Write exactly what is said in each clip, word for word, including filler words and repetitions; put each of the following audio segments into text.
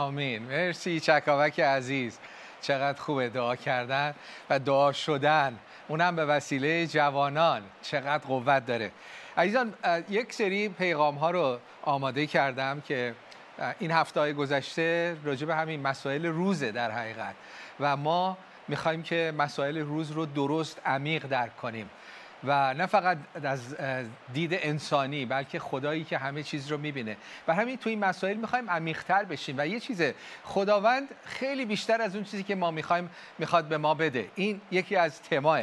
آمین. مرسی چکاوک عزیز، چقدر خوبه دعا کردن و دعا شدن، اونم به وسیله جوانان، چقدر قوت داره. عزیزان یک سری پیغام ها رو آماده کردم که این هفته های گذشته راجع به همین مسائل روزه در حقیقت، و ما میخوایم که مسائل روز رو درست عمیق درک کنیم و نه فقط از دید انسانی بلکه خدایی که همه چیز رو میبینه. و همین توی این مسائل میخوایم عمیق‌تر بشیم و یه چیزه، خداوند خیلی بیشتر از اون چیزی که ما میخوایم میخواد به ما بده. این یکی از تماه.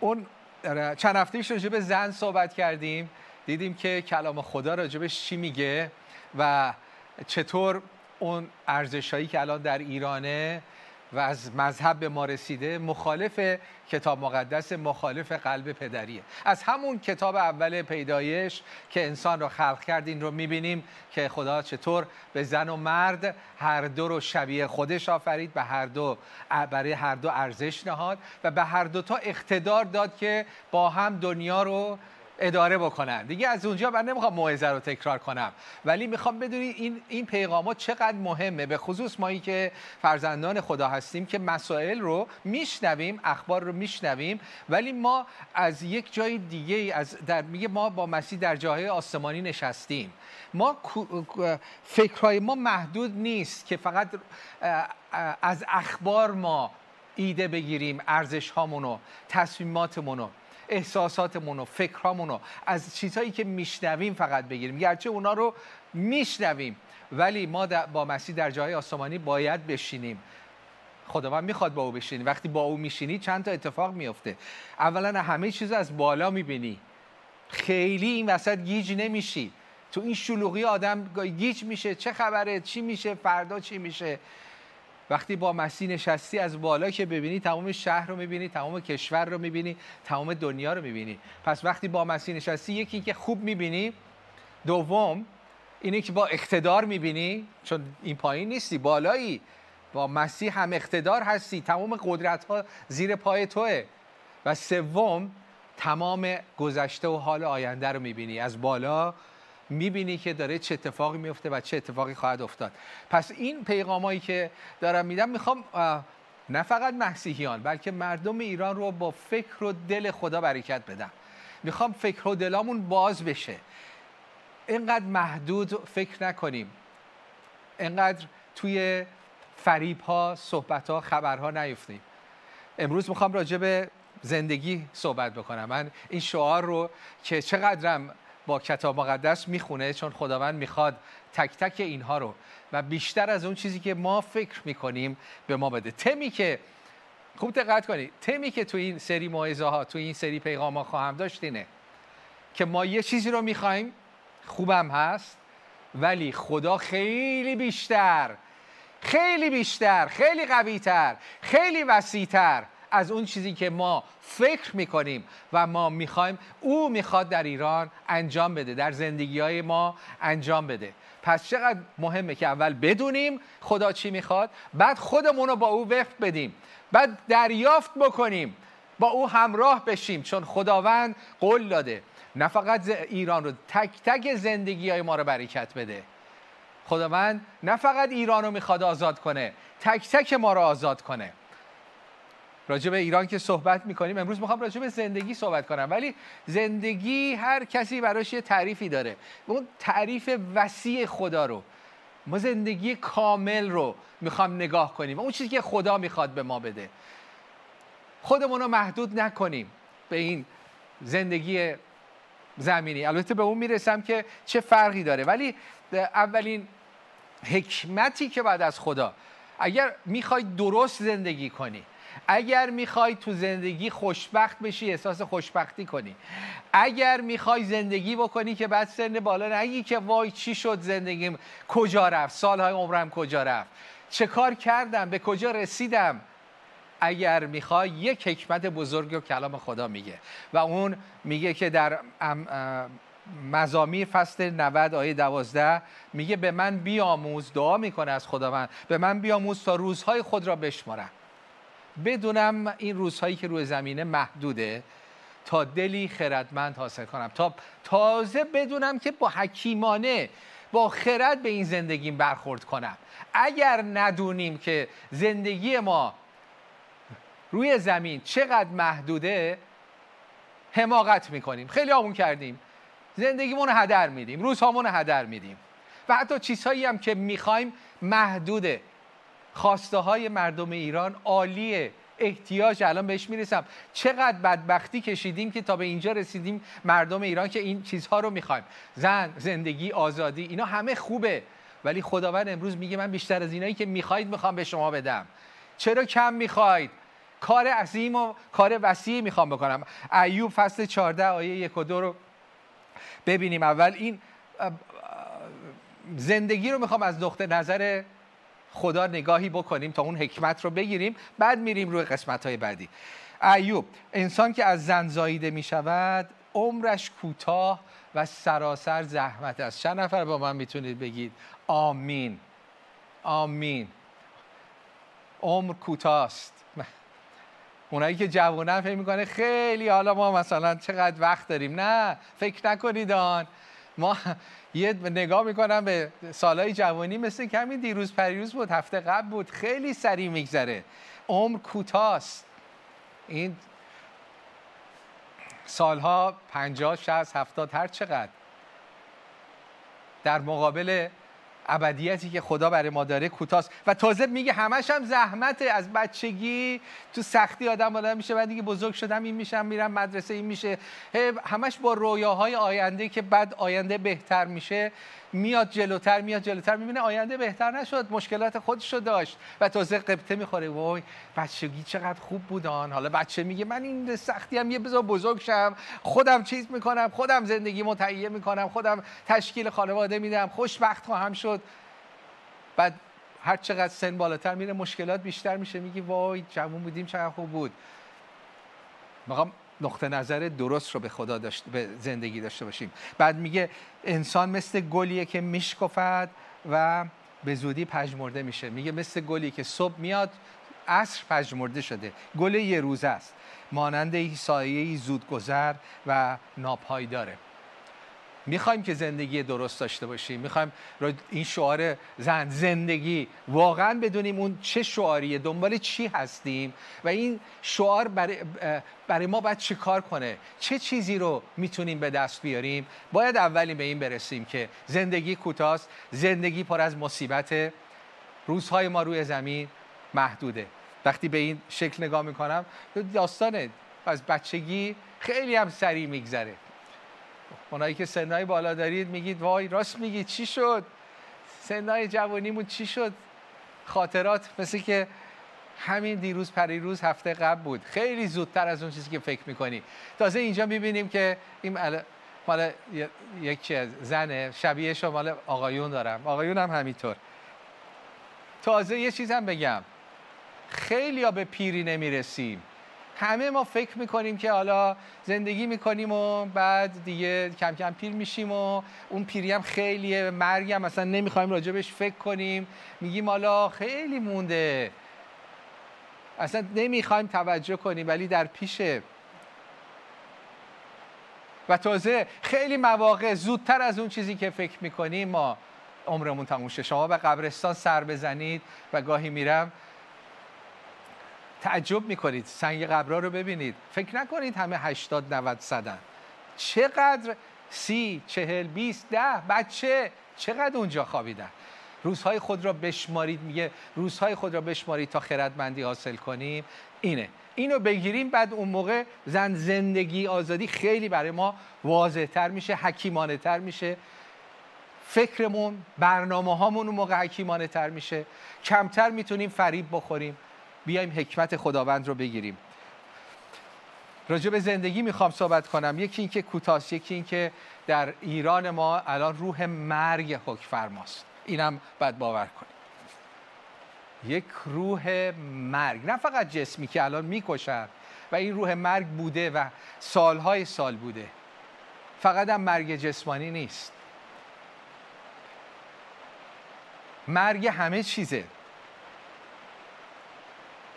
اون چند هفته‌ایش راجع به زن صحبت کردیم، دیدیم که کلام خدا راجبش چی میگه و چطور اون ارزشایی که الان در ایرانه و از مذهب به ما رسیده مخالف کتاب مقدس، مخالف قلب پدریه. از همون کتاب اول پیدایش که انسان رو خلق کرد این رو میبینیم که خدا چطور به زن و مرد هر دو رو شبیه خودش آفرید، به هر دو، برای هر دو ارزش نهاد و به هر دو تا اقتدار داد که با هم دنیا رو اداره بکنن. دیگه از اونجا من نمیخوام موعظه رو تکرار کنم، ولی میخوام بدونید این این پیغامات چقدر مهمه، به خصوص ما که فرزندان خدا هستیم که مسائل رو میشنویم، اخبار رو میشنویم، ولی ما از یک جای دیگه، از در میگه ما با مسیح در جاهای آسمانی نشستیم. ما فکرهای ما محدود نیست که فقط از اخبار ما ایده بگیریم، ارزش هامونو، تصمیماتمونو، احساساتمون و فکرامون رو از چیزهایی که میشنویم فقط بگیریم، گرچه اونا رو میشنویم ولی ما با مسیح در جای آسمانی باید بشینیم. خداوند میخواد با او بشینیم. وقتی با او میشینی چند تا اتفاق میفته. اولا همه چیز از بالا میبینی، خیلی این وسط گیج نمیشی. تو این شلوغی آدم گیج میشه، چه خبره، چی میشه، فردا چی میشه. وقتی با مسیح نشستی از بالا که ببینی تمام شهر رو میبینی، تمام کشور رو میبینی، تمام دنیا رو میبینی. پس وقتی با مسیح نشستی، یکی که خوب میبینی، دوم اینه که با اقتدار میبینی، چون این پایین نیستی، بالایی. با مسیح هم اقتدار هستی، تمام قدرت ها زیر پای توه. و سوم تمام گذشته و حال آینده رو میبینی، از بالا میبینی که داره چه اتفاقی میفته و چه اتفاقی خواهد افتاد. پس این پیغامایی که دارم میدم، میخوام نه فقط مسیحیان بلکه مردم ایران رو با فکر و دل خدا برکت بدم. میخوام فکر و دلامون باز بشه، اینقدر محدود فکر نکنیم، اینقدر توی فریب ها، صحبت ها، خبرها نیفتیم. امروز میخوام راجع به زندگی صحبت بکنم. من این شعار رو که چقدرم با کتاب مقدس میخونه، چون خداوند میخواد تک تک اینها رو و بیشتر از اون چیزی که ما فکر میکنیم به ما بده. تمی که خوب دقت کنید، تمی که تو این سری موعظه ها، تو این سری پیغام ها خواهم داشت اینه که ما یه چیزی رو میخوایم، خوبم هست، ولی خدا خیلی بیشتر، خیلی بیشتر، خیلی قویتر، خیلی وسیعتر از اون چیزی که ما فکر میکنیم و ما میخوایم، او میخواد در ایران انجام بده، در زندگی های ما انجام بده. پس چقدر مهمه که اول بدونیم خدا چی میخواد، بعد خودمون رو با او وفق بدیم، بعد دریافت بکنیم، با او همراه بشیم، چون خداوند قول داده نه فقط ایران رو، تک تک زندگی های ما رو برکت بده. خداوند نه فقط ایران رو میخواد آزاد کنه، تک تک ما رو آزاد کنه. راجع به ایران که صحبت میکنیم، امروز میخوام راجع به زندگی صحبت کنم. ولی زندگی هر کسی براش یه تعریفی داره. اون تعریف وسیع خدا رو، ما زندگی کامل رو میخوام نگاه کنیم، اون چیزی که خدا میخواد به ما بده. خودمون رو محدود نکنیم به این زندگی زمینی. البته به اون میرسم که چه فرقی داره، ولی اولین حکمتی که بعد از خدا، اگر میخوای درست زندگی کنی، اگر میخوای تو زندگی خوشبخت بشی، احساس خوشبختی کنی، اگر میخوای زندگی بکنی که بعد سن بالا نگی که وای چی شد زندگیم، کجا رفت، سالهای عمرم کجا رفت، چه کار کردم، به کجا رسیدم، اگر میخوای، یک حکمت بزرگ و کلام خدا میگه و اون میگه که در مزامیر فصل نود آیه دوازده میگه به من بیاموز، دعا میکنه از خداوند، به من بیاموز تا روزهای خود را بشمارم، بدونم این روزهایی که روی زمینه محدوده، تا دلی خردمند حاصل کنم، تا تازه بدونم که با حکیمانه با خرد به این زندگی برخورد کنم. اگر ندونیم که زندگی ما روی زمین چقدر محدوده، حماقت میکنیم. خیلی همون کردیم، زندگیمون رو هدر میدیم، روزهامون رو هدر میدیم، و حتی چیزهایی هم که میخوایم محدوده. خواسته های مردم ایران عالیه، احتیاج، الان بهش میرسم. چقدر بدبختی کشیدیم که تا به اینجا رسیدیم مردم ایران که این چیزها رو میخوایم. زن، زندگی، آزادی، اینا همه خوبه، ولی خداوند امروز میگه من بیشتر از اینایی که میخواید میخوام به شما بدم. چرا کم میخواید؟ کار عظیم و کار وسیعی میخوام بکنم. ایوب فصل چهارده آیه یک و دو رو ببینیم اول. این زندگی رو میخوام از نقطه نظر خدا نگاهی بکنیم تا اون حکمت رو بگیریم، بعد میریم روی قسمت‌های بعدی. ایوب: انسان که از زن زاییده میشود عمرش کوتاه و سراسر زحمت است. چند نفر با من میتونید بگید آمین؟ آمین. عمر کوتاه است. اونایی که جوانن فکر میکنه خیلی حالا ما مثلا چقدر وقت داریم. نه، فکر نکنید. آن ما یه نگاه میکنم به سالهای جوانی، مثل کمی دیروز پریروز بود، هفته قبل بود، خیلی سریع میگذره. عمر کوتاست. این سالها پنجاه، شصت، هفتاد، هر چقدر، در مقابل ابدیتی که خدا برای ما داره کوتاست. و تازه میگه همش هم زحمته. از بچگی تو سختی آدم بالا میشه، بعد دیگه بزرگ شدم این میشم، میرم مدرسه این میشه، همش با رویاهای آینده که بعد آینده بهتر میشه میاد جلوتر، میاد جلوتر، میبینه آینده بهتر نشد، مشکلات خودش رو داشت و تازه قبطه میخوره. وای بچگی چقدر خوب بودن. حالا بچه میگه من این سختی هم یه بزار بزرگ شم، خودم چیز میکنم، خودم زندگیمو تهیه میکنم، خودم تشکیل خانواده میدم، خوشبخت خواهم شد. بعد هر چقدر سن بالاتر میره مشکلات بیشتر میشه، میگی وای جوون بودیم چقدر خوب بود. میخوام نقطه نظر درست رو به خدا داشت، به زندگی داشته باشیم. بعد میگه انسان مثل گلیه که میشکفد و به زودی پژمرده میشه. میگه مثل گلی که صبح میاد عصر پژمرده شده، گل یه روزه است، مانند سایه‌ای زودگذر و ناپایداره. میخوایم که زندگی درست داشته باشیم، میخوایم این شعار زن زندگی واقعا بدونیم اون چه شعاریه، دنبال چی هستیم و این شعار برای, برای ما باید چی کار کنه، چه چیزی رو میتونیم به دست بیاریم. باید اولین به این برسیم که زندگی کوتاست، زندگی پر از مصیبته، روزهای ما روی زمین محدوده. وقتی به این شکل نگاه میکنم داستانه از بچگی خیلی هم سریع میگذره. اونایی که سنای بالا دارید میگید وای راست میگی، چی شد سنای جوانیمون، چی شد؟ خاطرات مثل که همین دیروز پریروز هفته قبل بود، خیلی زودتر از اون چیزی که فکر میکنی. تازه اینجا میبینیم که این مال یکی از زنه، شبیهش مال آقایون دارم، آقایون هم همینطور. تازه یه چیزم بگم، خیلی ها به پیری نمیرسیم. همه ما فکر میکنیم که حالا زندگی میکنیم و بعد دیگه کم کم پیر میشیم و اون پیری هم خیلیه، مرگ هم اصلا نمیخوایم راجبش فکر کنیم، میگیم حالا خیلی مونده، اصلا نمیخوایم توجه کنیم، ولی در پیشه. و تازه خیلی مواقع زودتر از اون چیزی که فکر میکنیم ما عمرمون تموم شه. شما به قبرستان سر بزنید و گاهی میرم تعجب میکنید، سنگ قبرها رو ببینید، فکر نکنید همه هشتاد نود صدن، چقدر سی چهل بیست ده بچه چقدر اونجا خوابیدن. روزهای خود را بشمارید، میگه روزهای خود را بشمارید تا خردمندی حاصل کنیم. اینه، اینو بگیریم، بعد اون موقع زن زندگی آزادی خیلی برای ما واضح تر میشه، حکیمانه تر میشه، فکرمون، برنامه هامون اون موقع حکیمانه تر میشه، کمتر میتونیم فریب بخوریم. بیایم حکمت خداوند رو بگیریم. راجع به زندگی میخوام صحبت کنم. یکی این که کوتاست، یکی این که در ایران ما الان روح مرگ حکم فرماست. اینم باید باور کنیم. یک روح مرگ، نه فقط جسمی که الان میکشن، و این روح مرگ بوده و سالهای سال بوده. فقط هم مرگ جسمانی نیست. مرگ همه چیزه.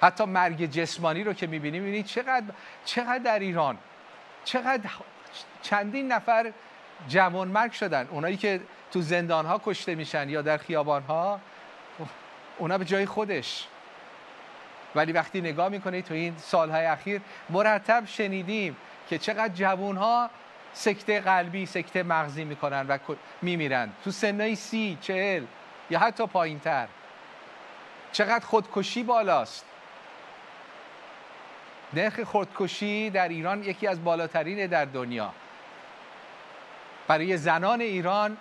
حتی مرگ جسمانی رو که می‌بینیم، می‌بینید چقدر چقدر در ایران چقدر چندین نفر جوان مرگ شدن. اونایی که تو زندانها کشته میشن یا در خیابانها، اونا به جای خودش. ولی وقتی نگاه میکنید تو این سالهای اخیر مرتب شنیدیم که چقدر جوانها سکته قلبی، سکته مغزی میکنن و میمیرن تو سنهای سی، چهل یا حتی پایین تر. چقدر خودکشی بالاست. نرخ خودکشی در ایران یکی از بالاترین در دنیا. برای زنان ایران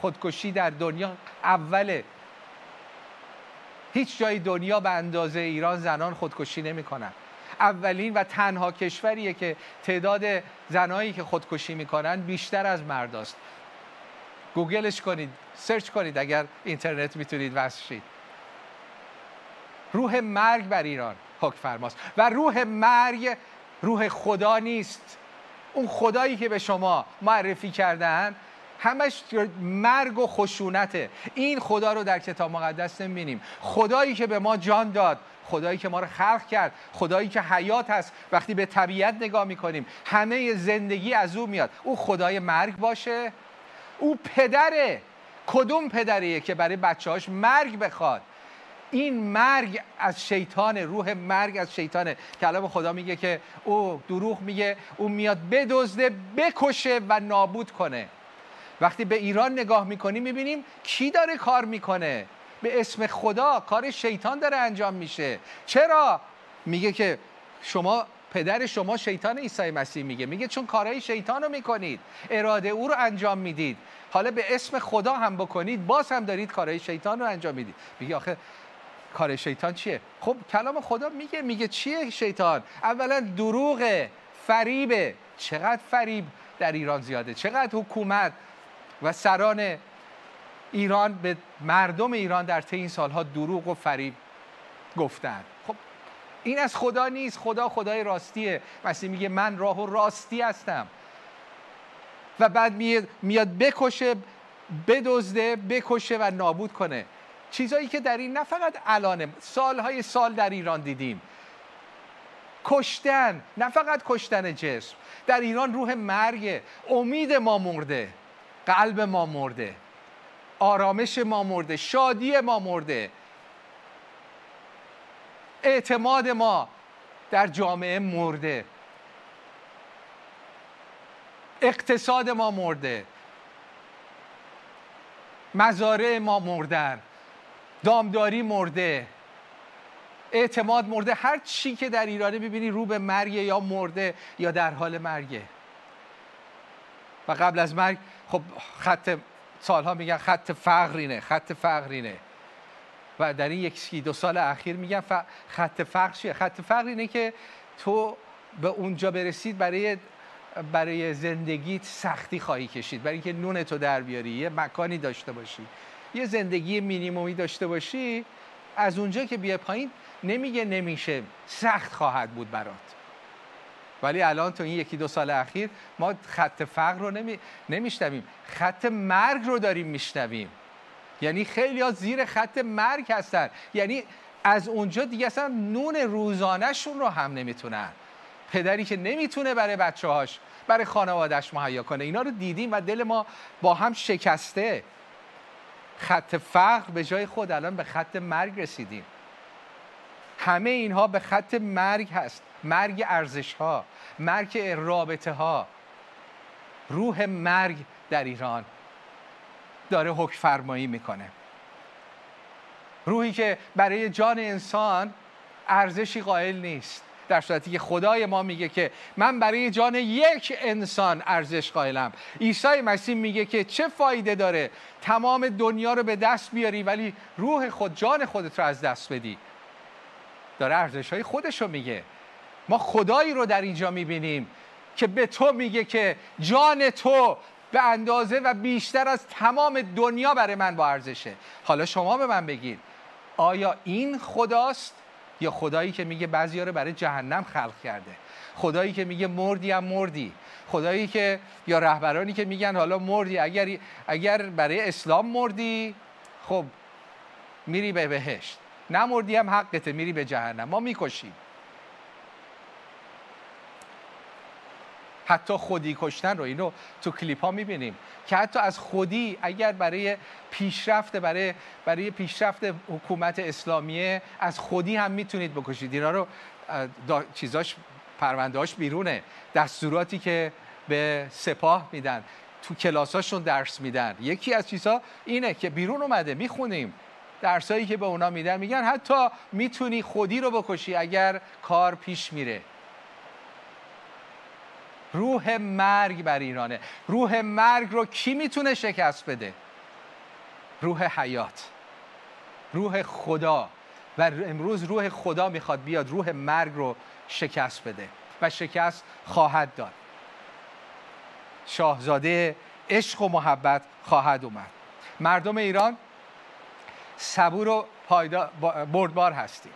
خودکشی در دنیا اوله. هیچ جای دنیا به اندازه ایران زنان خودکشی نمی‌کنند. اولین و تنها کشوریه که تعداد زنایی که خودکشی می‌کنند بیشتر از مرداست. گوگلش کنید، سرچ کنید اگر اینترنت میتونید وصل شید. روح مرگ بر ایران حکم فرماست و روح مرگ روح خدا نیست. اون خدایی که به شما معرفی کردن همش مرگ و خشونته. این خدا رو در کتاب مقدس نمی‌بینیم. خدایی که به ما جان داد، خدایی که ما رو خلق کرد، خدایی که حیات هست. وقتی به طبیعت نگاه می‌کنیم همه زندگی از او میاد. او خدای مرگ باشه؟ او پدره. کدوم پدریه که برای بچه‌هاش مرگ بخواد؟ این مرگ از شیطان، روح مرگ از شیطانه. کلام خدا میگه که او دروغ میگه، او میاد بدزده، بکشه و نابود کنه. وقتی به ایران نگاه میکنیم میبینیم کی داره کار میکنه؟ به اسم خدا کار شیطان داره انجام میشه. چرا؟ میگه که شما پدر شما شیطان عیسی مسیح. میگه میگه چون کارهای شیطان رو میکنید، اراده او رو انجام میدید. حالا به اسم خدا هم بکنید باز هم دارید کارهای شیطان رو انجام میدید. میگه آخه کار شیطان چیه؟ خب کلام خدا میگه. میگه چیه شیطان؟ اولا دروغه، فریبه. چقدر فریب در ایران زیاده. چقدر حکومت و سران ایران به مردم ایران در طی این سالها دروغ و فریب گفتن. خب این از خدا نیست. خدا خدای راستیه. مسیح میگه من راه و راستی هستم. و بعد میاد بکشه، بدزده، بکشه و نابود کنه. چیزایی که در این نه فقط الانه، سالهای سال در ایران دیدیم. کشتن، نه فقط کشتن جسم. در ایران روح مرگه. امید ما مرده، قلب ما مرده، آرامش ما مرده، شادی ما مرده، اعتماد ما در جامعه مرده، اقتصاد ما مرده، مزارع ما مردن، دامداری مرده، اعتماد مرده. هر چی که در ایران ببینی رو به مرگ یا مرده یا در حال مرگه. و قبل از مرگ خب خط سالها میگن خط فقرینه، خط فقرینه. و در این یکی دو سال اخیر میگن ف... خط فقر چیه؟ خط فقرینه که تو به اونجا برسید برای برای زندگیت سختی خواهی کشید، برای اینکه نون تو در بیاری، یه مکانی داشته باشی، یه زندگی مینیمومی داشته باشی. از اونجا که بیای پایین نمیگه نمیشه، سخت خواهد بود برات. ولی الان تو این یکی دو سال اخیر ما خط فقر رو نمی... نمیشنویم، خط مرگ رو داریم میشنویم. یعنی خیلی ها زیر خط مرگ هستن. یعنی از اونجا دیگه اصلا نون روزانهشون رو هم نمیتونن. پدری که نمیتونه برای بچه‌هاش، برای خانوادهش مهیا کنه. اینا رو دیدیم و دل ما با هم شکسته. خط فقر به جای خود الان به خط مرگ رسیدیم. همه اینها به خط مرگ هست. مرگ ارزش ها، مرگ رابطه ها. روح مرگ در ایران داره حکم فرمایی میکنه. روحی که برای جان انسان ارزشی قائل نیست، در صورتی که خدای ما میگه که من برای جان یک انسان ارزش قائلم. عیسی مسیح میگه که چه فایده داره تمام دنیا رو به دست بیاری ولی روح خود، جان خودت رو از دست بدی. داره ارزش های خودش رو میگه. ما خدایی رو در اینجا میبینیم که به تو میگه که جان تو به اندازه و بیشتر از تمام دنیا برای من با ارزشه. حالا شما به من بگید آیا این خداست؟ یا خدایی که میگه بعضیا رو برای جهنم خلق کرده، خدایی که میگه مردی هم مردی، خدایی که یا رهبرانی که میگن حالا مردی، اگر اگر برای اسلام مردی خب میری به بهشت، نه مردی هم حقت، میری به جهنم. ما میکشیم. حتی خودی کشتن رو اینو تو کلیپ ها میبینیم که حتی از خودی اگر برای پیشرفت برای برای پیشرفت حکومت اسلامیه از خودی هم میتونید بکشید. اینا رو چیزاش پروندهاش بیرونه، دستوراتی که به سپاه میدن، تو کلاساشون درس میدن. یکی از چیزها اینه که بیرون اومده میخونیم درسایی که به اونا میدن، میگن حتی میتونی خودی رو بکشی اگر کار پیش میره. روح مرگ بر ایرانه. روح مرگ رو کی میتونه شکست بده؟ روح حیات، روح خدا. و امروز روح خدا میخواد بیاد روح مرگ رو شکست بده و شکست خواهد داد. شاهزاده عشق و محبت خواهد اومد. مردم ایران صبور و پایدار بردبار هستیم.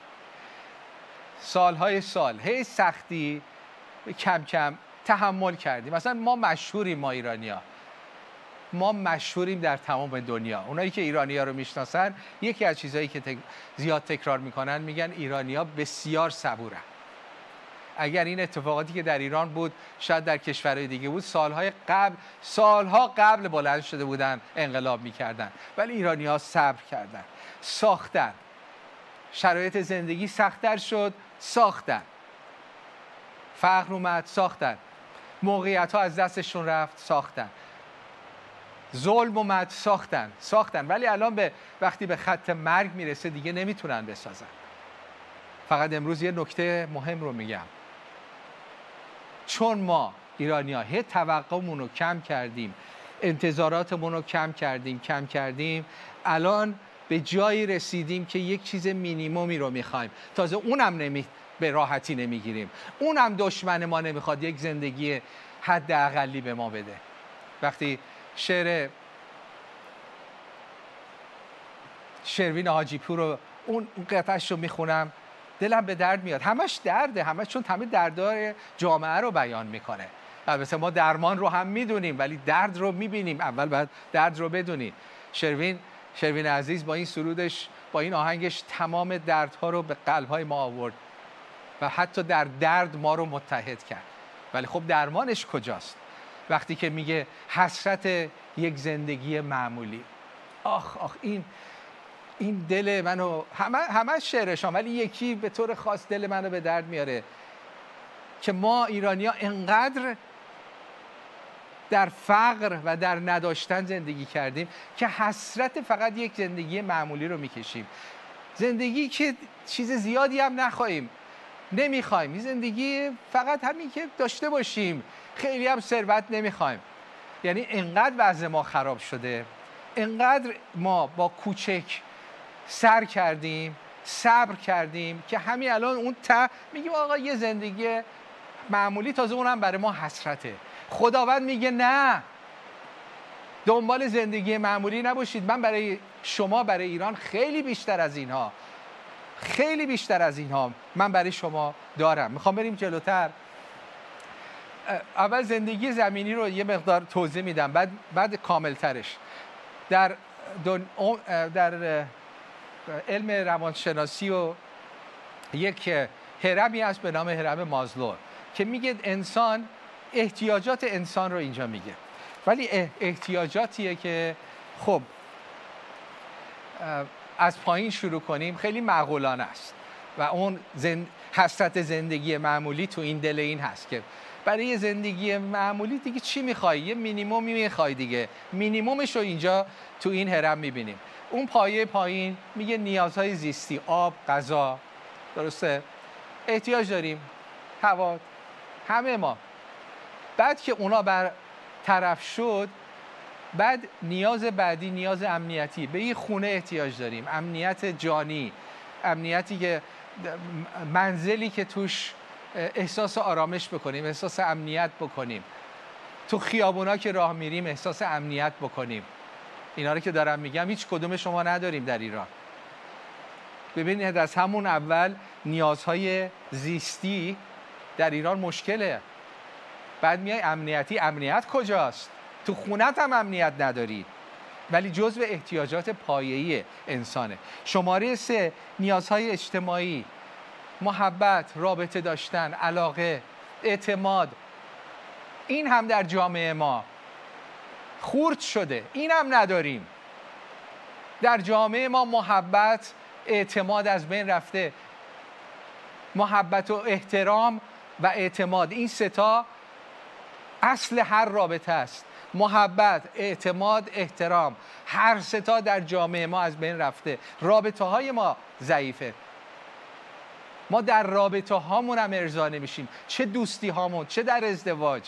سالهای سال هی سختی کم کم تحمل کردیم. مثلا ما مشهوریم، ما ایرانی‌ها ما مشهوریم در تمام دنیا. اونایی که ایرانی‌ها رو میشناسن، یکی از چیزایی که تک... زیاد تکرار میکنن میگن ایرانی‌ها بسیار صبورن. اگر این اتفاقاتی که در ایران بود شاید در کشورهای دیگه بود، سالهای قبل سالها قبل بلند شده بودن انقلاب میکردن، ولی ایرانی‌ها صبر کردن، ساختن. شرایط زندگی سخت‌تر شد، ساختن. فقر اومد، ساختن. موقعیت‌ها از دستشون رفت، ساختن. ظلم اومد، ساختن، ساختن. ولی الان به وقتی به خط مرگ میرسه دیگه نمیتونن بسازن. فقط امروز یه نکته مهم رو میگم. چون ما ایرانی‌ها هی توقعمون رو کم کردیم، انتظاراتمون رو کم کردیم، کم کردیم، الان به جایی رسیدیم که یک چیز مینیمومی رو میخوایم. تازه اونم نمی به راحتی نمیگیریم. اونم دشمن ما نمیخواد یک زندگی حد اقلی به ما بده. وقتی شعر شروین حاجی پور رو اون قطعش رو میخونم دلم به درد میاد. همش درده، همش، چون همه دردهای جامعه رو بیان میکنه. البته ما درمان رو هم میدونیم ولی درد رو میبینیم. اول باید درد رو بدونیم. شروین شروین عزیز با این سرودش، با این آهنگش تمام دردها رو به قلبهای ما آورد و حتی در درد ما رو متحد کرد. ولی خب درمانش کجاست؟ وقتی که میگه حسرت یک زندگی معمولی، آخ آخ این این دل منو، همه همه شعرشان، ولی یکی به طور خاص دل منو به درد میاره که ما ایرانی‌ها انقدر در فقر و در نداشتن زندگی کردیم که حسرت فقط یک زندگی معمولی رو میکشیم. زندگی که چیز زیادی هم نخواهیم، نمیخوایم. این زندگی فقط همین که داشته باشیم، خیلی هم ثروت نمیخوایم. یعنی انقدر وضع ما خراب شده، انقدر ما با کوچک سر کردیم، صبر کردیم که همین الان اون ته میگیم آقا یه زندگی معمولی، تازه اونم برای ما حسرته. خداوند میگه نه، دنبال زندگی معمولی نباشید. من برای شما، برای ایران خیلی بیشتر از اینها، خیلی بیشتر از اینها من برای شما دارم. میخوام بریم جلوتر. اول زندگی زمینی رو یه مقدار توضیح میدم، بعد بعد کاملترش. در در علم روانشناسی و یک هرمی هست به نام هرم مازلو که میگه انسان احتیاجات انسان رو اینجا میگه، ولی احتیاجاتیه که خب از پایین شروع کنیم خیلی معقولانه است و اون زند... حسرت زندگی معمولی تو این دل این هست که برای زندگی معمولی دیگه چی میخوای؟ یه مینیمومی میخوای دیگه. مینیمومش رو اینجا تو این هرم میبینیم. اون پایه پایین میگه نیازهای زیستی، آب، غذا، درسته؟ احتیاج داریم، هوا، همه ما. بعد که اونا برطرف شد، بعد نیاز بعدی نیاز امنیتی. به یه خونه احتیاج داریم، امنیت جانی، امنیتی که منزلی که توش احساس آرامش بکنیم، احساس امنیت بکنیم. تو خیابونا که راه میریم احساس امنیت بکنیم. اینا رو که دارم میگم هیچ کدوم شما نداریم در ایران. ببینید از همون اول نیازهای زیستی در ایران مشکله. بعد میای امنیتی. امنیت کجاست؟ تو خونت هم امنیت نداری، ولی جزو احتیاجات پایه‌ای انسانه. شماره سه نیازهای اجتماعی، محبت، رابطه داشتن، علاقه، اعتماد. این هم در جامعه ما خورد شده، این هم نداریم. در جامعه ما محبت، اعتماد از بین رفته. محبت و احترام و اعتماد، این سه تا اصل هر رابطه است. محبت، اعتماد، احترام، هر سه تا در جامعه ما از بین رفته. رابطه های ما ضعیفه. ما در رابطه هامون هم ارضا نمیشیم، چه دوستی هامون، چه در ازدواج.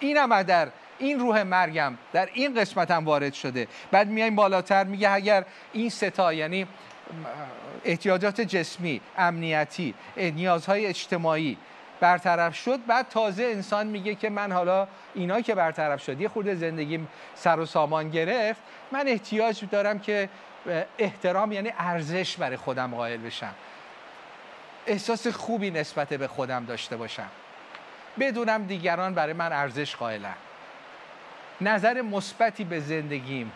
اینم در این روح مرگم در این قسمت هم وارد شده. بعد میایم بالاتر، میگه اگر این سه تا، یعنی احتیاجات جسمی، امنیتی، نیازهای اجتماعی برطرف شد، بعد تازه انسان میگه که من حالا اینا که برطرف شد، یه خورده زندگیم سر و سامان گرفت، من احتیاج دارم که احترام، یعنی ارزش برای خودم قائل بشم، احساس خوبی نسبت به خودم داشته باشم، بدونم دیگران برای من ارزش قائلن، نظر مثبتی به زندگیم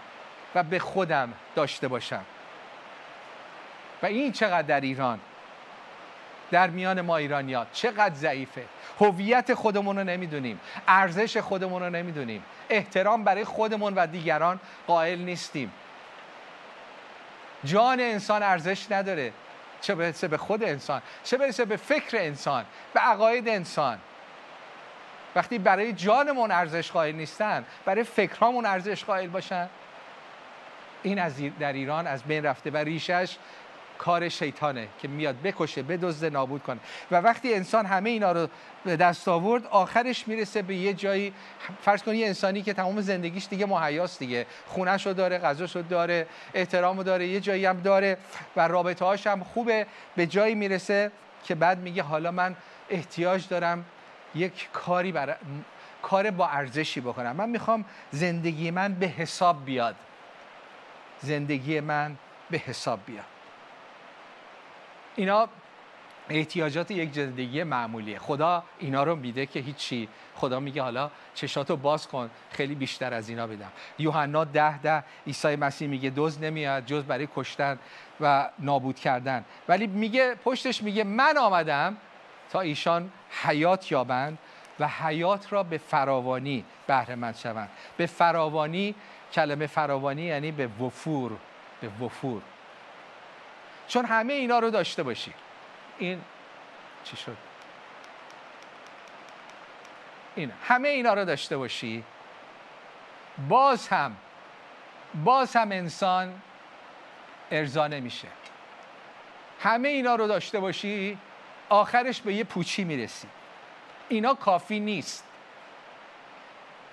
و به خودم داشته باشم. و این چقدر در ایران، در میان ما ایرانی‌ها چقدر ضعیفه. هویت خودمون رو نمیدونیم، ارزش خودمون رو نمیدونیم، احترام برای خودمون و دیگران قائل نیستیم. جان انسان ارزش نداره، چه برسه به خود انسان، چه برسه به فکر انسان، به عقاید انسان. وقتی برای جانمون ارزش قائل نیستن، برای فکرامون ارزش قائل باشن، این از در ایران از بین رفته و ریشش کار شیطانه که میاد بکشه، بدزده، نابود کنه. و وقتی انسان همه اینا رو به دست آورد، آخرش میرسه به یه جایی. فرض کنید یه انسانی که تمام زندگیش دیگه مهیاست دیگه، خونه‌شو داره، غذاشو داره، احترامو داره، یه جایی هم داره و رابطه‌هاش هم خوبه، به جایی میرسه که بعد میگه حالا من احتیاج دارم یک کاری برای کار با ارزشی بکنم، من میخوام زندگی من به حساب بیاد، زندگی من به حساب بیاد. اینا احتیاجات یک زندگی معمولیه. خدا اینا رو میده که هیچی، خدا میگه حالا چشاتو باز کن، خیلی بیشتر از اینا بدم. یوحنا ده ده عیسی مسیح میگه دزد نمیاد جز برای کشتن و نابود کردن، ولی میگه پشتش میگه من آمدم تا ایشان حیات یابند و حیات را به فراوانی بهره مند شوند. به فراوانی، کلمه فراوانی یعنی به وفور، به وفور. چون همه اینا رو داشته باشی، این چی شد؟ این همه اینا رو داشته باشی، باز هم باز هم انسان ارضا نمیشه. همه اینا رو داشته باشی، آخرش به یه پوچی میرسی. اینا کافی نیست،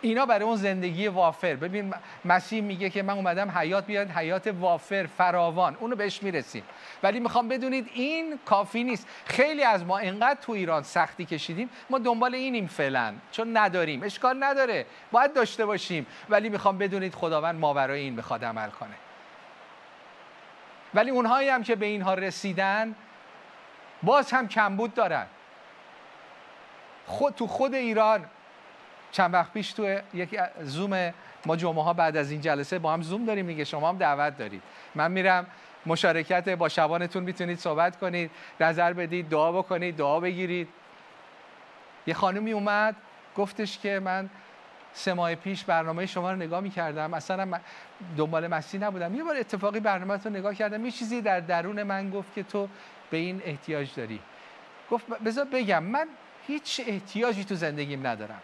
اینا برای اون زندگی وافر. ببین مسیح میگه که من اومدم حیات بیاد، حیات وافر، فراوان، اونو بهش میرسیم. ولی میخوام بدونید این کافی نیست. خیلی از ما انقدر تو ایران سختی کشیدیم، ما دنبال اینیم فعلا چون نداریم. اشکال نداره، باید داشته باشیم، ولی میخوام بدونید خداوند ماورای این میخواد عمل کنه. ولی اونهایی هم که به اینها رسیدن باز هم کمبود دارن. خود تو خود ایران چند وقت پیش تو یک زوم، ما جمعه ها بعد از این جلسه با هم زوم داریم دیگه، شما هم دعوت دارید، من میرم مشارکت با شبانتون، میتونید صحبت کنید، نظر بدید، دعا بکنید، دعا بگیرید. یه خانومی اومد گفتش که من سه ماه پیش برنامه شما رو نگاه میکردم، اصلا من دنبال مسیح نبودم، یه بار اتفاقی برنامه تو نگاه کردم، یه چیزی در درون من گفت که تو به این احتیاج داری. گفت بذار بگم، من هیچ احتیاجی تو زندگیم ندارم،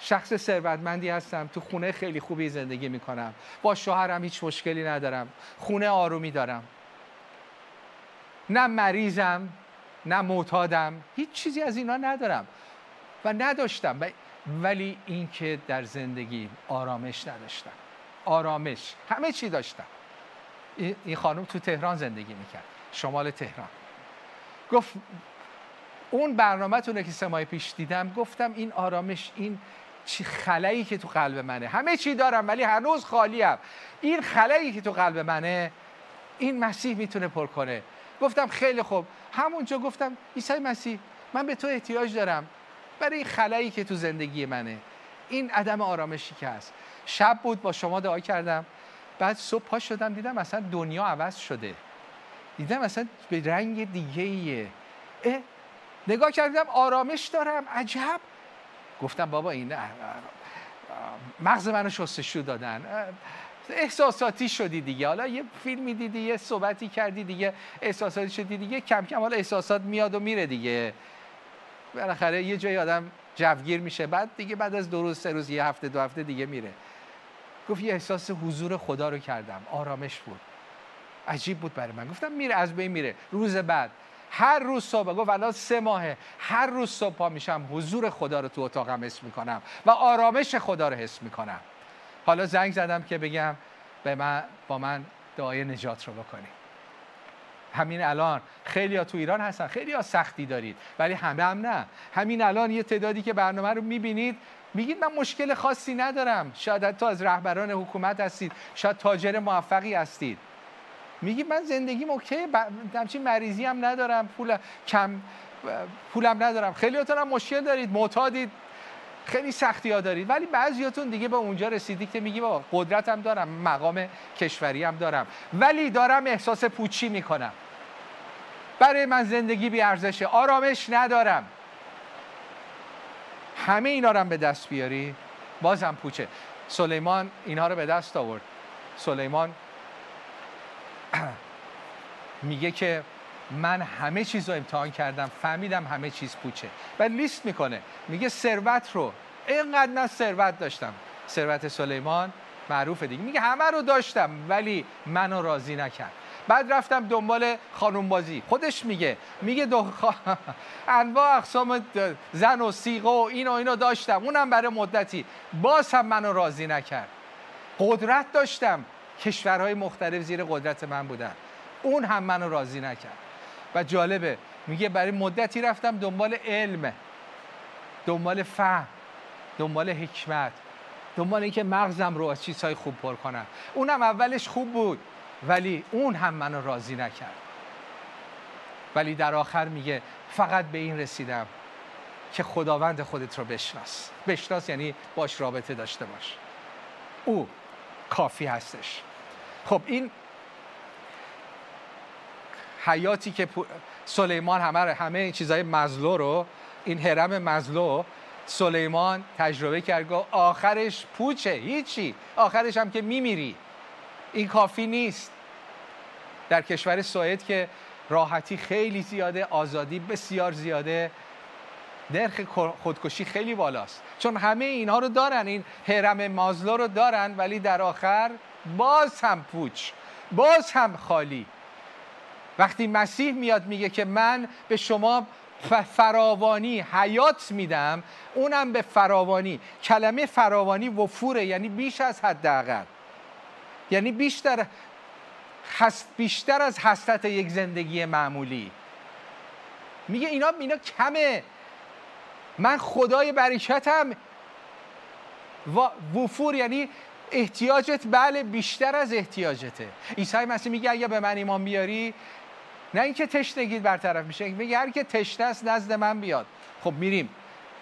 شخص ثروتمندی هستم، تو خونه خیلی خوبی زندگی میکنم، با شوهرم هیچ مشکلی ندارم، خونه آرومی دارم، نه مریضم نه معتادم، هیچ چیزی از اینا ندارم و نداشتم. ولی این که در زندگی آرامش نداشتم، آرامش، همه چی داشتم. این خانم تو تهران زندگی میکرد، شمال تهران. گفت اون برنامه تونه که سه ماه پیش دیدم، گفتم این آرامش، این چی خلایی که تو قلب منه، همه چی دارم ولی هنوز خالیم، این خلایی که تو قلب منه این مسیح میتونه پر کنه. گفتم خیلی خوب. همونجا گفتم عیسی مسیح، من به تو احتیاج دارم برای این خلایی که تو زندگی منه، این عدم آرامشی که هست. شب بود، با شما دعا کردم، بعد صبح پا شدم دیدم اصلا دنیا عوض شده، دیدم اصلا به رنگ دیگه ایه. نگاه کردم آرامش دارم، عجب، گفتم بابا این مغز منو شستشو دادن، احساساتی شدی دیگه. حالا یه فیلمی دیدی، یه صحبتی کردی دیگه، احساساتی شدی دیگه. کم کم حالا احساسات میاد و میره دیگه، بالاخره یه جای آدم جوگیر میشه. بعد دیگه بعد از دو روز، سه روز، یه هفته، دو هفته دیگه میره. گفت یه احساس حضور خدا رو کردم، آرامش بود، عجیب بود برای من. گفتم میره، از بین میره. روز بعد هر روز صبح، گفت الان سه ماهه هر روز صبح پا میشم حضور خدا رو تو اتاقم حس میکنم و آرامش خدا رو حس میکنم. حالا زنگ زدم که بگم به من با من دعای نجات رو بکنی. همین الان خیلی‌ها تو ایران هستن، خیلی‌ها سختی دارید، ولی همه هم نه. همین الان یه تعدادی که برنامه رو میبینید میگید من مشکل خاصی ندارم. شاید حتی از رهبران حکومت هستید، شاید تاجر موفقی هستید، میگید من زندگیم اوکی، همچین مریضی هم ندارم، پول کم پولم ندارم. خیلی‌هاتون هم مشکل دارید، معتادید، خیلی سختی‌ها دارید، ولی بعضیاتون دیگه به اونجا رسیدید که میگی بابا قدرتم دارم، مقام کشوری هم دارم، ولی دارم احساس پوچی میکنم. برای من زندگی بی ارزشه، آرامش ندارم. همه اینا رو هم به دست بیاری بازم پوچه. سلیمان اینا رو به دست آورد. سلیمان میگه که من همه چیز رو امتحان کردم، فهمیدم همه چیز پوچه. و لیست میکنه، میگه ثروت رو اینقدر من ثروت داشتم. ثروت سلیمان معروفه دیگه، میگه همه رو داشتم ولی منو راضی نکرد. بعد رفتم دنبال خانم بازی. خودش میگه، میگه دو خ... انواع اقسام زن و سیغه و این و اینو داشتم، اونم برای مدتی، باز هم منو راضی نکرد. قدرت داشتم، کشورهای مختلف زیر قدرت من بودن، اون هم منو راضی نکرد. و جالبه میگه برای مدتی رفتم دنبال علم، دنبال فهم، دنبال حکمت، دنبال اینکه مغزم رو از چیزهای خوب پر کنم، اونم اولش خوب بود ولی اون هم منو راضی نکرد. ولی در آخر میگه فقط به این رسیدم که خداوند خودت رو بشناس. بشناس یعنی باش رابطه داشته باش، او کافی هستش. خب این حیاتی که سلیمان همه همه چیزهای مزلو رو، این هرم مزلو سلیمان تجربه کرد، گفت آخرش پوچه، هیچی، آخرش هم که میمیری، این کافی نیست. در کشور سوئد که راحتی خیلی زیاده، آزادی بسیار زیاده، نرخ خودکشی خیلی بالاست، چون همه اینها رو دارن، این هرم مازلو رو دارن، ولی در آخر باز هم پوچ، باز هم خالی. وقتی مسیح میاد میگه که من به شما فراوانی حیات میدم، اونم به فراوانی. کلمه فراوانی وفوره، یعنی بیش از حداقل، یعنی بیشتر هست، بیشتر از حسرت یک زندگی معمولی. میگه اینا اینا کمه، من خدای برکتم. وفور یعنی احتیاجت، بله بیشتر از احتیاجته. عیسی مسیح میگه اگه به من ایمان بیاری، نه اینکه تشنگیت برطرف میشه، میگه هر که تشنه است نزد من بیاد. خب میریم.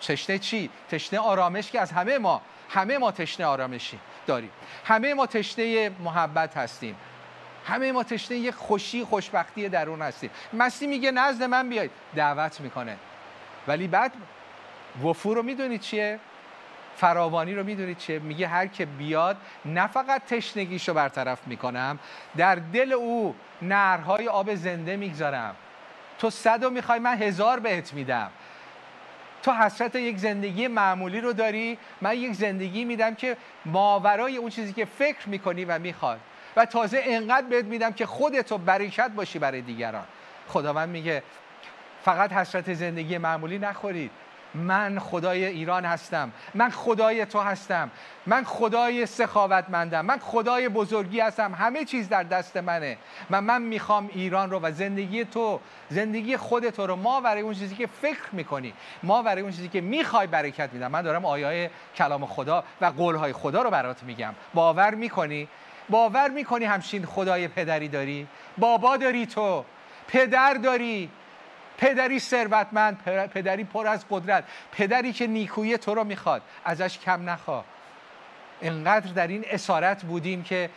تشنه چی؟ تشنه آرامش، که از همه ما همه ما تشنه آرامشی داریم، همه ما تشنه محبت هستیم، همه ما تشنه خوشی، خوشبختی درون هستیم. مسیح میگه نزد من بیاید، دعوت میکنه. ولی بعد وفور رو میدونید چیه؟ فراوانی رو میدونید چیه؟ میگه هر که بیاد نه فقط تشنگیشو برطرف میکنم، در دل او نهرهای آب زنده میگذارم. تو صد رو میخوای، من هزار بهت میدم. تو حسرت یک زندگی معمولی رو داری، من یک زندگی میدم که ماورای اون چیزی که فکر میکنی و میخواد، و تازه انقدر بهت میدم که خودتو برکت باشی برای دیگران. خداوند میگه فقط حسرت زندگی معمولی نخورید. من خدای ایران هستم، من خدای تو هستم، من خدای سخاوتمندم، من خدای بزرگی هستم، همه چیز در دست منه. من من میخوام ایران رو و زندگی تو، زندگی خودت رو، ما برای اون چیزی که فکر میکنی، ما برای اون چیزی که میخوای برکت میدم. من دارم آیای کلام خدا و قولهای خدا رو برات میگم. باور میکنی؟ باور میکنی همچین خدای پدری داری؟ بابا داری، تو پدر داری، پدری ثروتمند، پدری پر از قدرت، پدری که نیکویی تو رو میخواد، ازش کم نخوا. انقدر در این اسارت بودیم که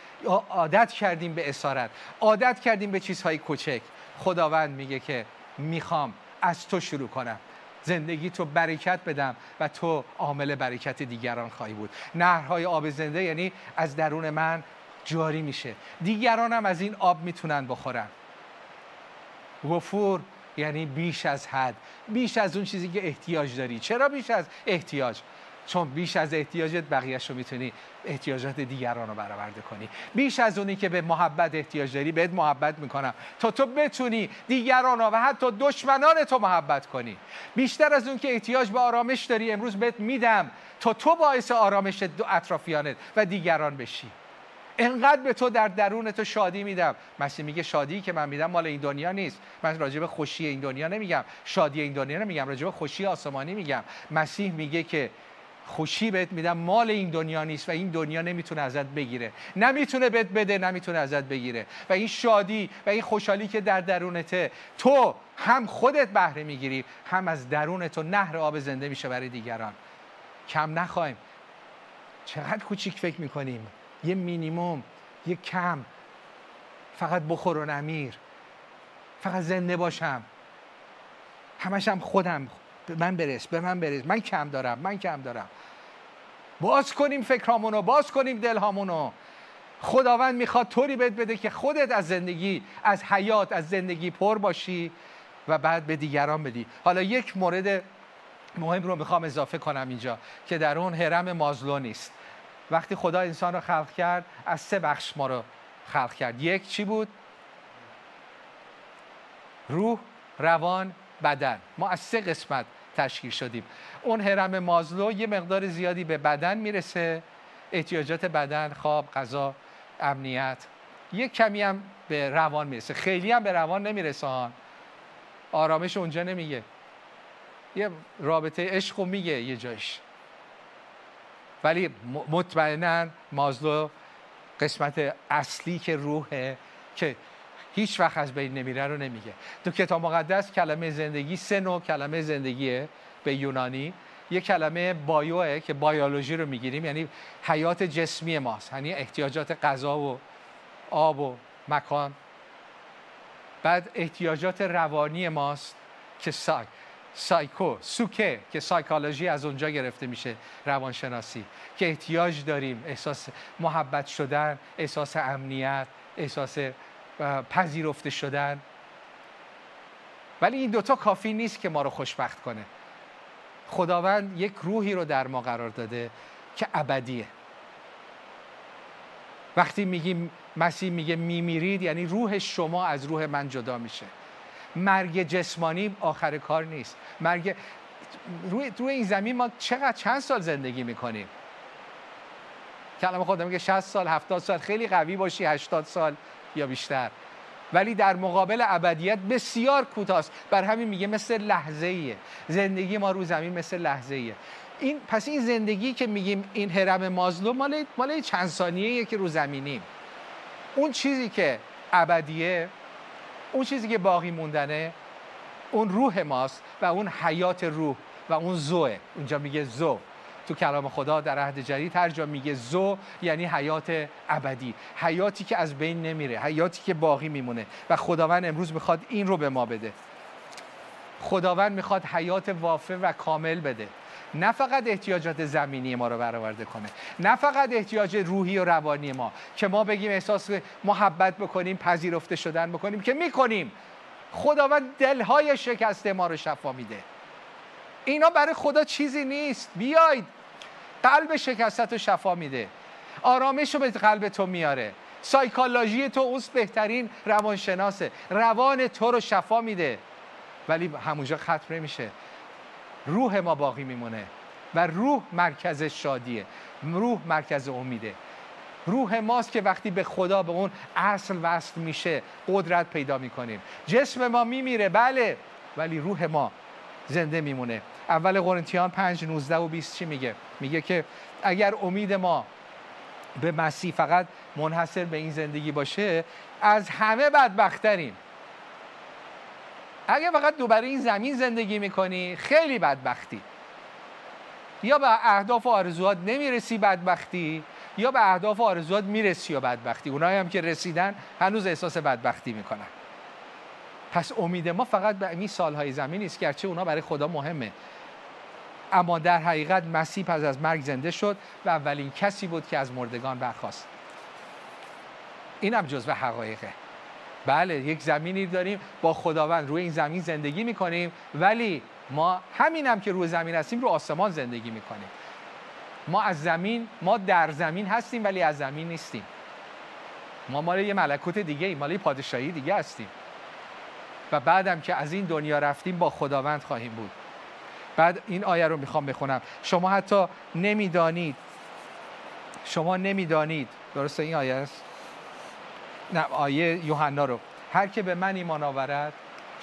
عادت کردیم به اسارت، عادت کردیم به چیزهای کوچک. خداوند میگه که میخوام از تو شروع کنم. زندگی تو برکت بدم و تو عامل برکت دیگران خواهی بود. نهرهای آب زنده یعنی از درون من جاری میشه، دیگرانم از این آب میتونن بخورن. غفور یعنی بیش از حد، بیش از اون چیزی که احتیاج داری. چرا بیش از احتیاج؟ چون بیش از احتیاجت بقیه‌شو میتونی احتیاجات دیگران رو برآورده کنی. بیش از اونی که به محبت احتیاج داری بهت محبت میکنم تا تو بتونی دیگران و حتی دشمنان تو محبت کنی. بیشتر از اون که احتیاج به آرامش داری امروز بهت میدم تا تو باعث آرامش اطرافیانت و دیگران بشی. انقدر به تو در درون تو شادی میدم. مسیح میگه شادی که من میدم مال این دنیا نیست. من راجب خوشی این دنیا نمیگم، شادی این دنیا نمیگم، راجب خوشی آسمانی میگم. مسیح میگه که خوشی بهت میدم مال این دنیا نیست و این دنیا نمیتونه ازت بگیره، نمیتونه بهت بده، نمیتونه ازت بگیره. و این شادی و این خوشحالی که در درونته، تو هم خودت بهره میگیری هم از درون تو نهر آب زنده میشه برای دیگران. کم نخوایم. چقدر کوچیک فکر میکنیم. یه مینیموم، یه کم، فقط بخور و نمیر، فقط زنده باشم، همش هم خودم، به من برس، به من برس، من کم دارم، من کم دارم. باز کنیم فکرامونو، باز کنیم دلهامونو. خداوند میخواد طوری بهت بده که خودت از زندگی، از حیات، از زندگی پر باشی و بعد به دیگران بدی. حالا یک مورد مهم رو میخوام اضافه کنم اینجا که در اون هرم مازلو نیست. وقتی خدا انسان رو خلق کرد از سه بخش ما رو خلق کرد. یک چی بود؟ روح، روان، بدن. ما از سه قسمت تشکیل شدیم. اون هرم مازلو یه مقدار زیادی به بدن میرسه، احتیاجات بدن، خواب، غذا، امنیت. یک کمی هم به روان میرسه، خیلی هم به روان نمیرسه. آرامش اونجا نمیگه، یه رابطه عشق میگه یه جایش، ولی مطمئنا مازلو قسمت اصلی که روحه که هیچ وقت از بین نمیره رو نمیگه. تو کتاب مقدس کلمه زندگی سه نوع کلمه زندگیه به یونانی. یک کلمه بایوه که بیولوژی رو میگیریم، یعنی حیات جسمی ماست، یعنی احتیاجات غذا و آب و مکان. بعد احتیاجات روانی ماست که ساک سایکو، سوکه که سایکولوژی از اونجا گرفته میشه، روانشناسی، که احتیاج داریم، احساس محبت شدن، احساس امنیت، احساس پذیرفته شدن. ولی این دوتا کافی نیست که ما رو خوشبخت کنه. خداوند یک روحی رو در ما قرار داده که ابدیه. وقتی میگیم مسیح میگه میمیرید یعنی روح شما از روح من جدا میشه. مرگ جسمانی آخر کار نیست. مرگ روی روی این زمین ما چقدر چند سال زندگی میکنیم؟ کلام خدا میگه شصت سال، هفتاد سال، خیلی قوی باشی هشتاد سال یا بیشتر. ولی در مقابل ابدیت بسیار کوتاست. بر همین میگه مثل لحظه‌ایه. زندگی ما رو زمین مثل لحظه‌ایه. این پس این زندگی که میگیم این هرم مازلو مال مال چند ثانیه‌ایه که رو زمینیم. اون چیزی که ابدیه، اون چیزی که باقی موندنه، اون روح ماست و اون حیات روح و اون زوه. اونجا میگه زو. تو کلام خدا در عهد جدید هر جا میگه زو یعنی حیات ابدی، حیاتی که از بین نمیره، حیاتی که باقی میمونه. و خداوند امروز میخواد این رو به ما بده. خداوند میخواد حیات وافر و کامل بده. نه فقط احتیاجات زمینی ما رو برآورده کنه، نه فقط احتیاج روحی و روانی ما که ما بگیم احساس محبت بکنیم، پذیرفته شدن بکنیم که میکنیم. خداوند دلهای شکسته ما رو شفا میده. اینا برای خدا چیزی نیست. بیاید قلب شکسته تو شفا میده، آرامش رو به قلب تو میاره، سایکولوژی تو اون بهترین روانشناسه، روان تو رو شفا میده. ولی همونجا ختم نمیشه. روح ما باقی میمونه و روح مرکز شادیه، روح مرکز امیده. روح ماست که وقتی به خدا، به اون اصل وصل میشه قدرت پیدا میکنیم. جسم ما میمیره بله، ولی روح ما زنده میمونه. اول قرنتیان پنج نوزده و بیست چی میگه؟ میگه که اگر امید ما به مسیح فقط منحصر به این زندگی باشه از همه بدبخت‌تریم. اگه فقط تو برای این زمین زندگی میکنی خیلی بدبختی، یا به اهداف و آرزوات نمیرسی بدبختی، یا به اهداف و آرزوات میرسی و بدبختی. اونایی هم که رسیدن هنوز احساس بدبختی میکنن. پس امید ما فقط به این سالهای زمین است، گرچه اونا برای خدا مهمه، اما در حقیقت مسیح پس از مرگ زنده شد و اولین کسی بود که از مردگان برخاست. اینم جزو حقایقه. بله، یک زمینی داریم، با خداوند روی این زمین زندگی میکنیم، ولی ما همینم که روی زمین هستیم رو آسمان زندگی میکنیم. ما از زمین، ما در زمین هستیم ولی از زمین نیستیم. ما مال یه ملکوت دیگه ایم، مال یه پادشاهی دیگه هستیم. و بعدم که از این دنیا رفتیم با خداوند خواهیم بود. بعد این آیه رو میخوام بخونم. شما حتی نمیدانید، شما نمیدانید، درسته این آیه است؟ نه، آیه یوحنا رو. هر که به من ایمان آورد،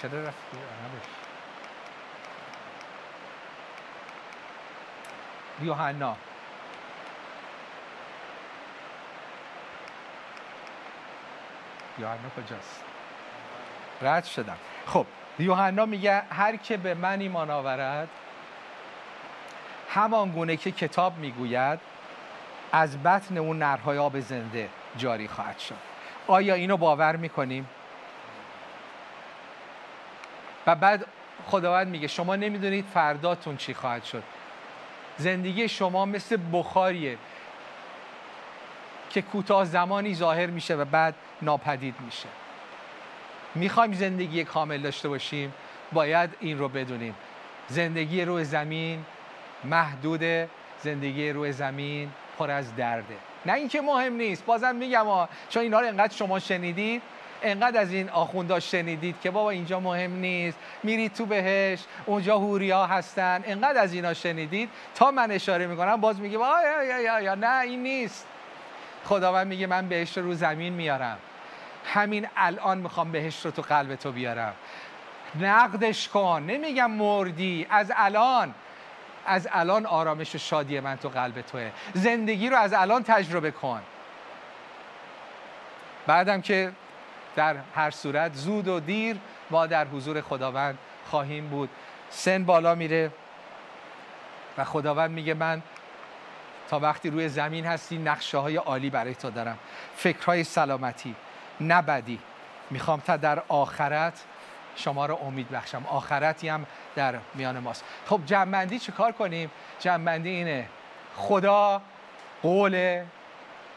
چرا رفتی؟ یوحنا یوحنا کجاست؟ رد شدم. خب یوحنا میگه هر که به من ایمان آورد همان گونه که کتاب میگوید از بطن اون نهرهای آب زنده جاری خواهد شد. آیا اینو باور میکنیم؟ و بعد خداوند میگه شما نمیدونید فرداتون چی خواهد شد. زندگی شما مثل بخاریه که کوتاه زمانی ظاهر میشه و بعد ناپدید میشه. میخوایم زندگی کامل داشته باشیم، باید این رو بدونیم. زندگی روی زمین محدوده، زندگی روی زمین پر از درده. نه اینکه مهم نیست، بازم میگم ها، چون اینا رو انقدر شما شنیدید، انقدر از این آخوندا شنیدید که بابا اینجا مهم نیست، میری تو بهش، اونجا حوریا هستن، انقدر از اینا شنیدید تا من اشاره میکنم باز میگه آیا یا یا یا نه این نیست. خداوند میگه من بهشت رو زمین میارم. همین الان میخوام بهشت رو تو قلب تو بیارم. نقدش کن، نمیگم مردی، از الان، از الان آرامش و شادی من تو قلب توه. زندگی رو از الان تجربه کن. بعدم که در هر صورت زود و دیر ما در حضور خداوند خواهیم بود. سن بالا میره و خداوند میگه من تا وقتی روی زمین هستی نقشه های عالی برای تو دارم، فکرهای سلامتی نه بدی. میخوام تا در آخرت شما رو امید بخشم. آخرتی هم در میان ماست. خب جمع‌بندی چه کار کنیم؟ جمع‌بندی اینه: خدا قول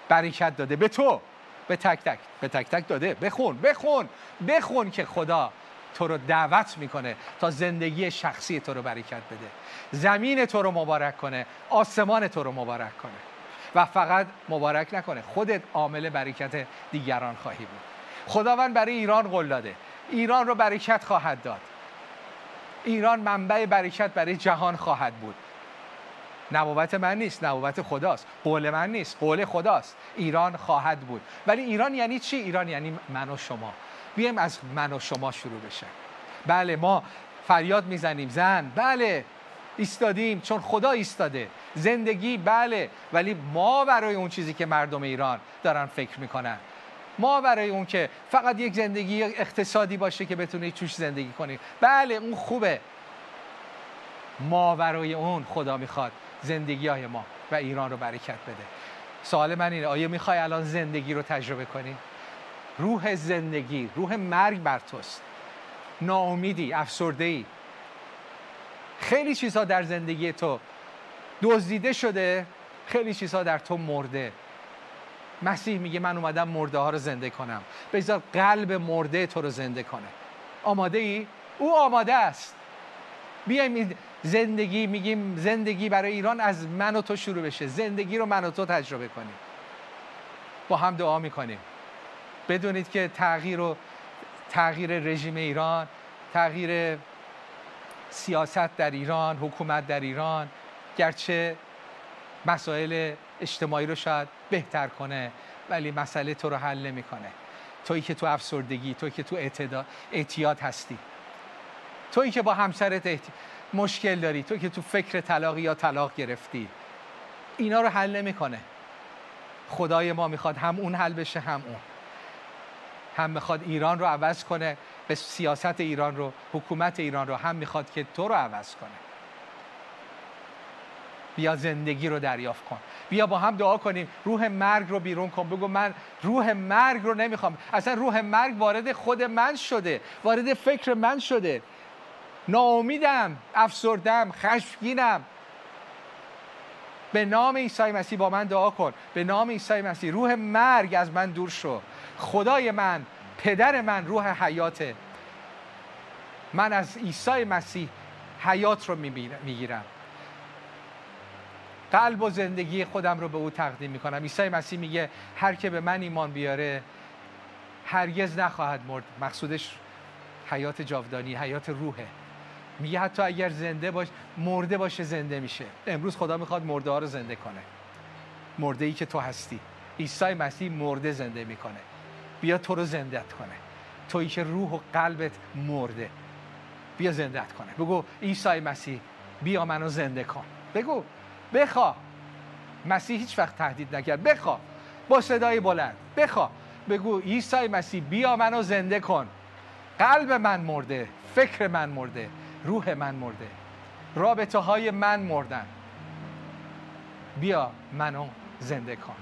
برکت داده به تو، به تک تک، به تک تک داده. بخون بخون بخون که خدا تو رو دعوت میکنه تا زندگی شخصی تو رو برکت بده، زمین تو رو مبارک کنه، آسمان تو رو مبارک کنه. و فقط مبارک نکنه، خودت عامل برکت دیگران خواهی بود. خداوند برای ایران قول داده، ایران رو برکت خواهد داد. ایران منبع برکت برای جهان خواهد بود. نبوت من نیست، نبوت خداست. قول من نیست، قول خداست. ایران خواهد بود. ولی ایران یعنی چی؟ ایران یعنی من و شما. بیایم از من و شما شروع بشه. بله، ما فریاد میزنیم زن، بله ایستادیم چون خدا ایستاده. زندگی، بله، ولی ما برای اون چیزی که مردم ایران دارن فکر میکنن، ما برای اون که فقط یک زندگی اقتصادی باشه که بتونی توش زندگی کنی، بله اون خوبه، ما برای اون خدا میخواد زندگی های ما و ایران رو برکت بده. سوال من اینه: آیا میخوای الان زندگی رو تجربه کنی؟ روح زندگی، روح مرگ بر توست. ناامیدی، افسرده‌ای، خیلی چیزها در زندگی تو دزدیده شده، خیلی چیزها در تو مرده. مسیح میگه من اومدم مرده ها رو زنده کنم. بذار قلب مرده تو رو زنده کنه. آماده ای؟ او آماده است. بیایم زندگی، میگیم زندگی برای ایران از من و تو شروع بشه. زندگی رو من و تو تجربه کنیم. با هم دعا میکنیم. بدونید که تغییر و تغییر رژیم ایران، تغییر سیاست در ایران، حکومت در ایران، گرچه مسائل اجتماعی رو شاید بهتر کنه ولی مسئله تو رو حل نمیکنه. تویی که تو افسردگی، تویی که تو اعتیاد هستی، تویی که با همسرت احت... مشکل داری، تویی که تو فکر طلاقی یا طلاق گرفتی، اینا رو حل نمیکنه. خدای ما میخواد هم اون حل بشه، هم اون، هم میخواد ایران رو عوض کنه، به سیاست ایران رو، حکومت ایران رو، هم میخواد که تو رو عوض کنه. بیا زندگی رو دریافت کن. بیا با هم دعا کنیم، روح مرگ رو بیرون کن. بگو من روح مرگ رو نمیخوام. اصلا روح مرگ وارد خود من شده، وارد فکر من شده. ناامیدم، افسردم، خشمگینم. به نام عیسی مسیح با من دعا کن. به نام عیسی مسیح روح مرگ از من دور شو. خدای من، پدر من روح حیاته. من از عیسی مسیح حیات رو میگیرم. قلب و زندگی خودم رو به او تقدیم میکنم. عیسی مسیح میگه هر که به من ایمان بیاره هرگز نخواهد مرد. مقصودش حیات جاودانی، حیات روحه. میگه حتی اگر زنده باش، مرده باشه زنده میشه. امروز خدا میخواد مرده ها رو زنده کنه. مرده ای که تو هستی، عیسی مسیح مرده زنده میکنه. بیا تو رو زندهت کنه. تویی که روح و قلبت مرده، بیا زندهت کنه. بگو عیسی مسیح بیا منو زنده کن. بگو بخوا. مسیح هیچ وقت تهدید نکرد. بخوا با صدای بلند، بخوا. بگو عیسی مسیح بیا منو زنده کن. قلب من مرده، فکر من مرده، روح من مرده، رابطه های من مردن. بیا منو زنده کن.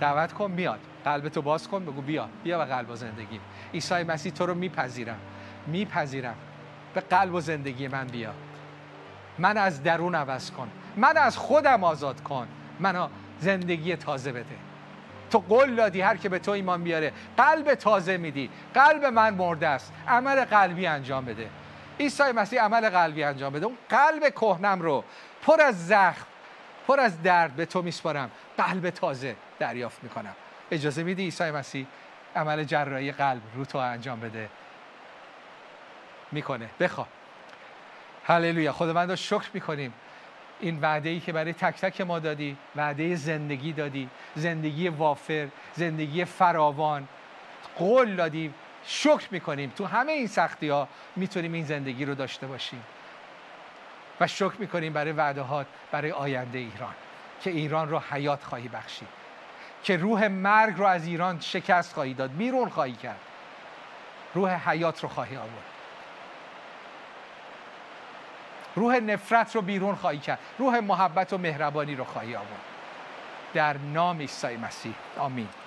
دعوت کن بیاد. قلبتو باز کن، بگو بیا، بیا و قلب و زندگیم. عیسی مسیح تو رو میپذیرم، میپذیرم. به قلب و زندگی من بیا. من از درون عوض کن. من از خودم آزاد کن. منو زندگی تازه بده. تو قول دادی هر که به تو ایمان بیاره قلب تازه میدی. قلب من مرده است. عمل قلبی انجام بده. عیسی مسیح عمل قلبی انجام بده. اون قلب کهنم رو پر از زخم، پر از درد به تو میسپارم. قلب تازه دریافت میکنم. اجازه میدی عیسی مسیح عمل جراحی قلب رو تو انجام بده؟ میکنه. بخوا. هللویا. خداوند رو شکر میکنیم. این وعده‌ای که برای تک تک ما دادی، وعده زندگی دادی، زندگی وافر، زندگی فراوان قول دادی. شکر میکنیم تو همه این سختی ها میتونیم این زندگی رو داشته باشیم. و شکر میکنیم برای وعده‌هات برای آینده ایران، که ایران رو حیات خواهی بخشید، که روح مرگ رو از ایران شکست خواهی داد، بیرون خواهی کرد، روح حیات رو خواهی آورد، روح نفرت رو بیرون خواهی کرد، روح محبت و مهربانی رو خواهی آورد. در نام عیسی مسیح آمین.